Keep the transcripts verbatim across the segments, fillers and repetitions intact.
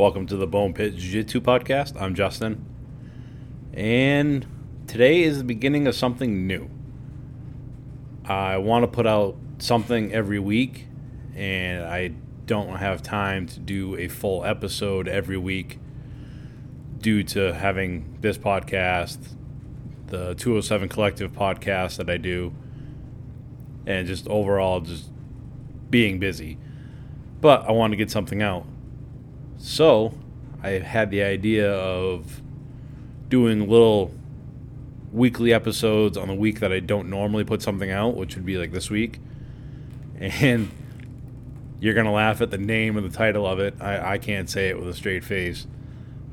Welcome to the Bone Pit Jiu Jitsu Podcast. I'm Justin, and today is the beginning of something new. I want to put out something every week, and I don't have time to do a full episode every week due to having this podcast, the two oh seven Collective podcast that I do, and just overall just being busy. But I want to get something out. So I had the idea of doing little weekly episodes on the week that I don't normally put something out, which would be like this week. And you're going to laugh at the name and the title of it. I, I can't say it with a straight face.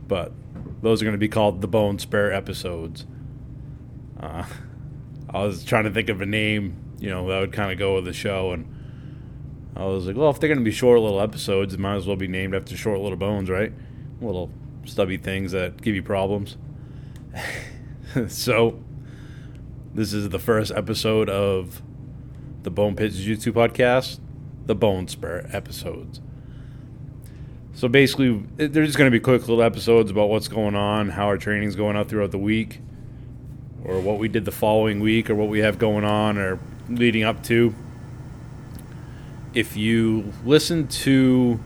But those are going to be called The Bone Spurs episodes. Uh, I was trying to think of a name, you know, that would kind of go with the show, and I was like, well, if they're going to be short little episodes, it might as well be named after short little bones, right? Little stubby things that give you problems. So, this is the first episode of the Bone Pit Jiu Jitsu Podcast, the Bone Spurs episodes. So basically, they're just going to be quick little episodes about what's going on, how our training's going out throughout the week, or what we did the following week, or what we have going on, or leading up to. If you listen to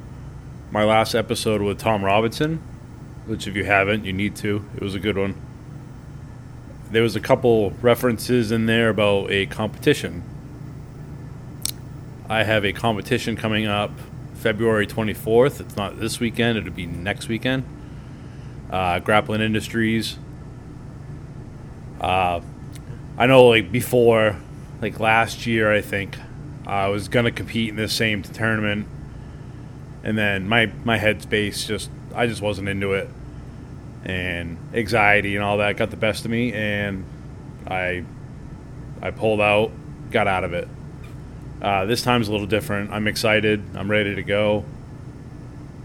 my last episode with Tom Robinson, which if you haven't, you need to. It was a good one. There was a couple references in there about a competition. I have a competition coming up February twenty-fourth. It's not this weekend. It'll be next weekend. Uh, Grappling Industries. Uh, I know, like, before, like, last year, I think, I was going to compete in this same tournament, and then my, my headspace just, I just wasn't into it, and anxiety and all that got the best of me, and I I pulled out, got out of it. Uh, this time's a little different. I'm excited. I'm ready to go.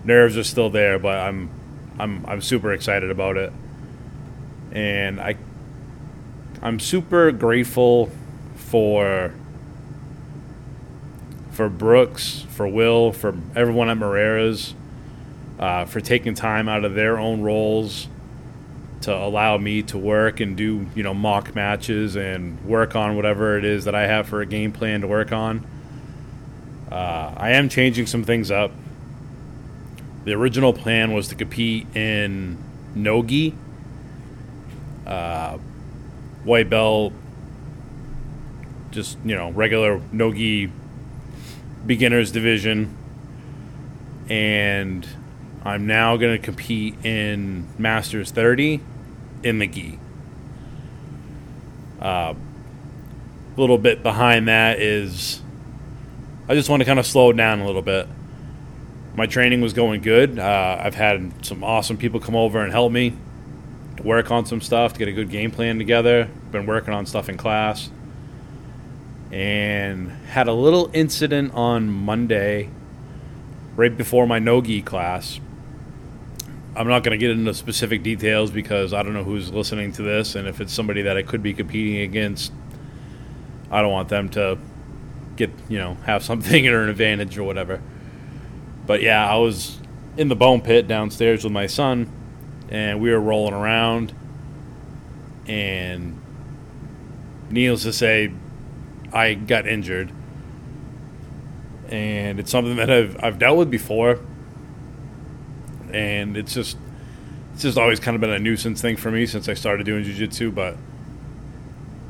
Nerves are still there, but I'm I'm I'm super excited about it, and I I'm super grateful for. for Brooks, for Will, for everyone at Moreira's, uh, for taking time out of their own roles to allow me to work and do, you know, mock matches and work on whatever it is that I have for a game plan to work on. Uh, I am changing some things up. The original plan was to compete in no-gi, uh, white belt, just, you know, regular no-gi beginners division, and I'm now going to compete in Masters thirty in the gi. A uh, little bit behind that is I just want to kind of slow down a little bit. My training was going good. Uh, I've had some awesome people come over and help me to work on some stuff, to get a good game plan together. Been working on stuff in class. And had a little incident on Monday right before my no-gi class. I'm not going to get into specific details because I don't know who's listening to this, and if it's somebody that I could be competing against, I don't want them to get, you know, have something or an advantage or whatever. But yeah, I was in the bone pit downstairs with my son, and we were rolling around, and needless to say, I got injured, and it's something that I've I've dealt with before, and it's just it's just always kind of been a nuisance thing for me since I started doing jiu-jitsu. But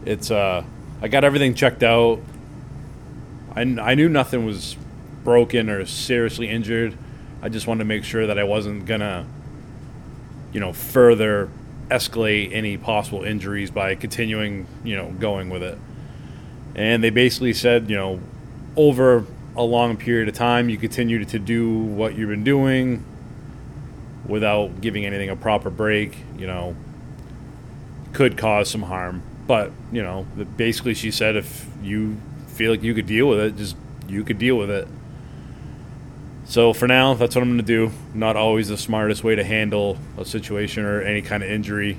it's uh I got everything checked out. I, I knew nothing was broken or seriously injured. I just wanted to make sure that I wasn't gonna, you know, further escalate any possible injuries by continuing, you know, going with it. And they basically said, you know, over a long period of time, you continue to do what you've been doing without giving anything a proper break, you know, could cause some harm. But, you know, basically she said if you feel like you could deal with it, just you could deal with it. So for now, that's what I'm going to do. Not always the smartest way to handle a situation or any kind of injury.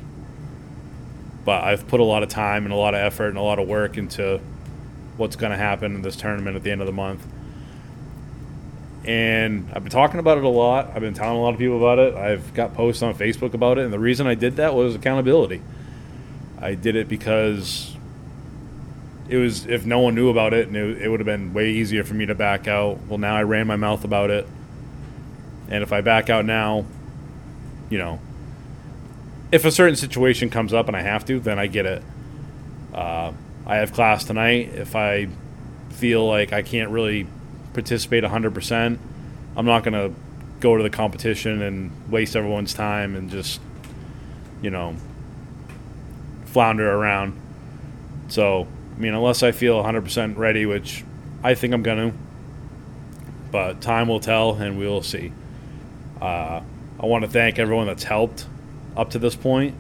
But I've put a lot of time and a lot of effort and a lot of work into what's going to happen in this tournament at the end of the month. And I've been talking about it a lot. I've been telling a lot of people about it. I've got posts on Facebook about it. And the reason I did that was accountability. I did it because it was, if no one knew about it, and it, it would have been way easier for me to back out. Well, now I ran my mouth about it. And if I back out now, you know, if a certain situation comes up and I have to, then I get it. Uh, I have class tonight. If I feel like I can't really participate one hundred percent, I'm not going to go to the competition and waste everyone's time and just, you know, flounder around. So, I mean, unless I feel one hundred percent ready, which I think I'm going to, but time will tell and we'll see. Uh, I want to thank everyone that's helped up to this point.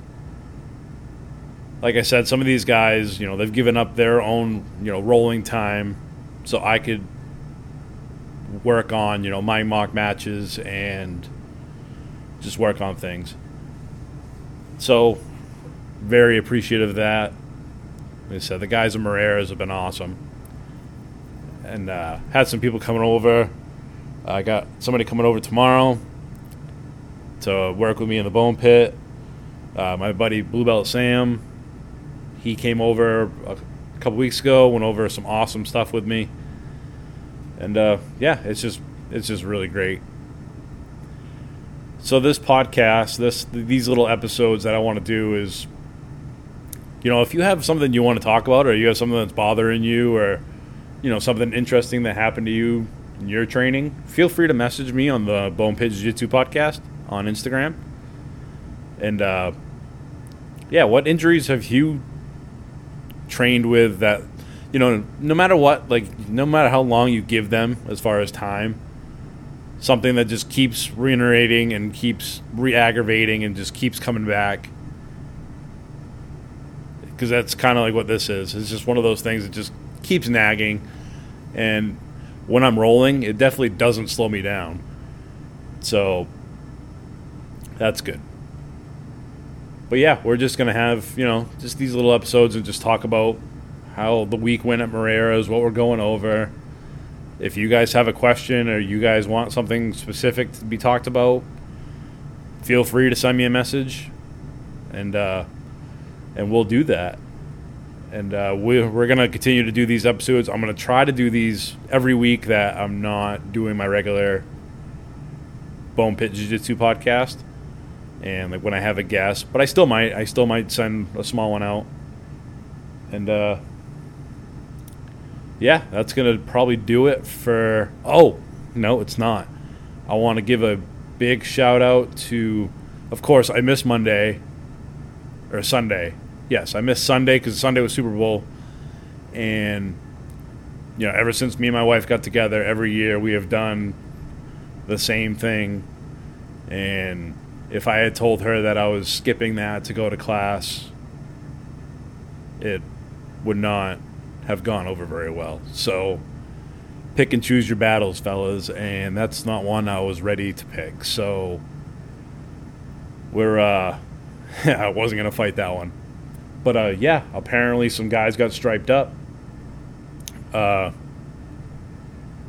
Like I said, some of these guys, you know, they've given up their own, you know, rolling time so I could work on, you know, my mock matches and just work on things. So, very appreciative of that. Like I said, the guys at Moreira's have been awesome. And uh, had some people coming over. I got somebody coming over tomorrow to work with me in the Bone Pit. Uh, my buddy Blue Belt Sam, he came over a couple weeks ago, went over some awesome stuff with me. And, uh, yeah, it's just it's just really great. So this podcast, this these little episodes that I want to do is, you know, if you have something you want to talk about, or you have something that's bothering you, or, you know, something interesting that happened to you in your training, feel free to message me on the Bone Pit Jiu Jitsu Podcast on Instagram. And, uh, yeah, what injuries have you trained with that, you know, no matter what, like, no matter how long you give them as far as time, something that just keeps reiterating and keeps re-aggravating and just keeps coming back. Because that's kind of like what this is. It's just one of those things that just keeps nagging. And when I'm rolling, it definitely doesn't slow me down. So that's good. But, yeah, we're just going to have, you know, just these little episodes and just talk about how the week went at Moreira's, what we're going over. If you guys have a question or you guys want something specific to be talked about, feel free to send me a message, and uh, and we'll do that. And uh, we're, we're going to continue to do these episodes. I'm going to try to do these every week that I'm not doing my regular Bone Pit Jiu-Jitsu podcast. And like when I have a guest, but I still might, I still might send a small one out. And uh, yeah, that's gonna probably do it for. Oh no, it's not. I want to give a big shout out to, of course, I missed Monday or Sunday. Yes, I missed Sunday because Sunday was Super Bowl, and you know, ever since me and my wife got together, every year we have done the same thing, and. If I had told her that I was skipping that to go to class, it would not have gone over very well. So pick and choose your battles, fellas, and that's not one I was ready to pick. So we're uh I wasn't going to fight that one. But uh yeah, apparently some guys got striped up. Uh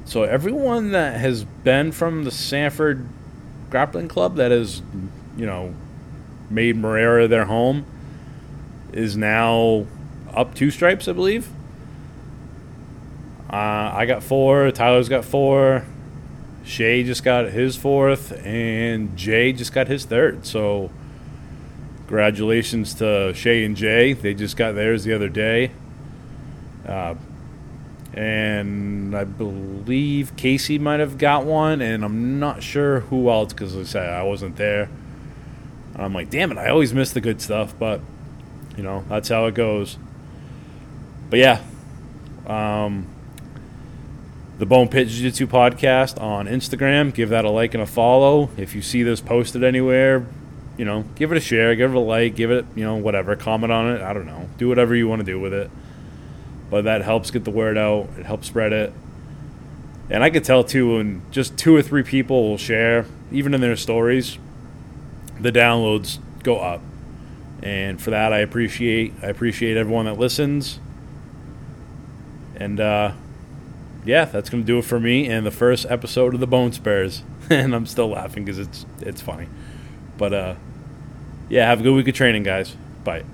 so everyone that has been from the Sanford Grappling Club that has, you know, made Moreira their home is now up two stripes, I believe. Uh, I got four. Tyler's got four. Shay just got his fourth, and Jay just got his third. So, congratulations to Shay and Jay. They just got theirs the other day. Uh, And I believe Casey might have got one, and I'm not sure who else, because like I said, I wasn't there. And I'm like, damn it, I always miss the good stuff, but, you know, that's how it goes. But, yeah, um, the Bone Pit Jiu-Jitsu Podcast on Instagram. Give that a like and a follow. If you see this posted anywhere, you know, give it a share, give it a like, give it, you know, whatever. Comment on it. I don't know. Do whatever you want to do with it. But that helps get the word out. It helps spread it. And I could tell, too, when just two or three people will share, even in their stories, the downloads go up. And for that, I appreciate I appreciate everyone that listens. And, uh, yeah, that's going to do it for me and the first episode of The Bone Spurs. And I'm still laughing because it's, it's funny. But, uh, yeah, have a good week of training, guys. Bye.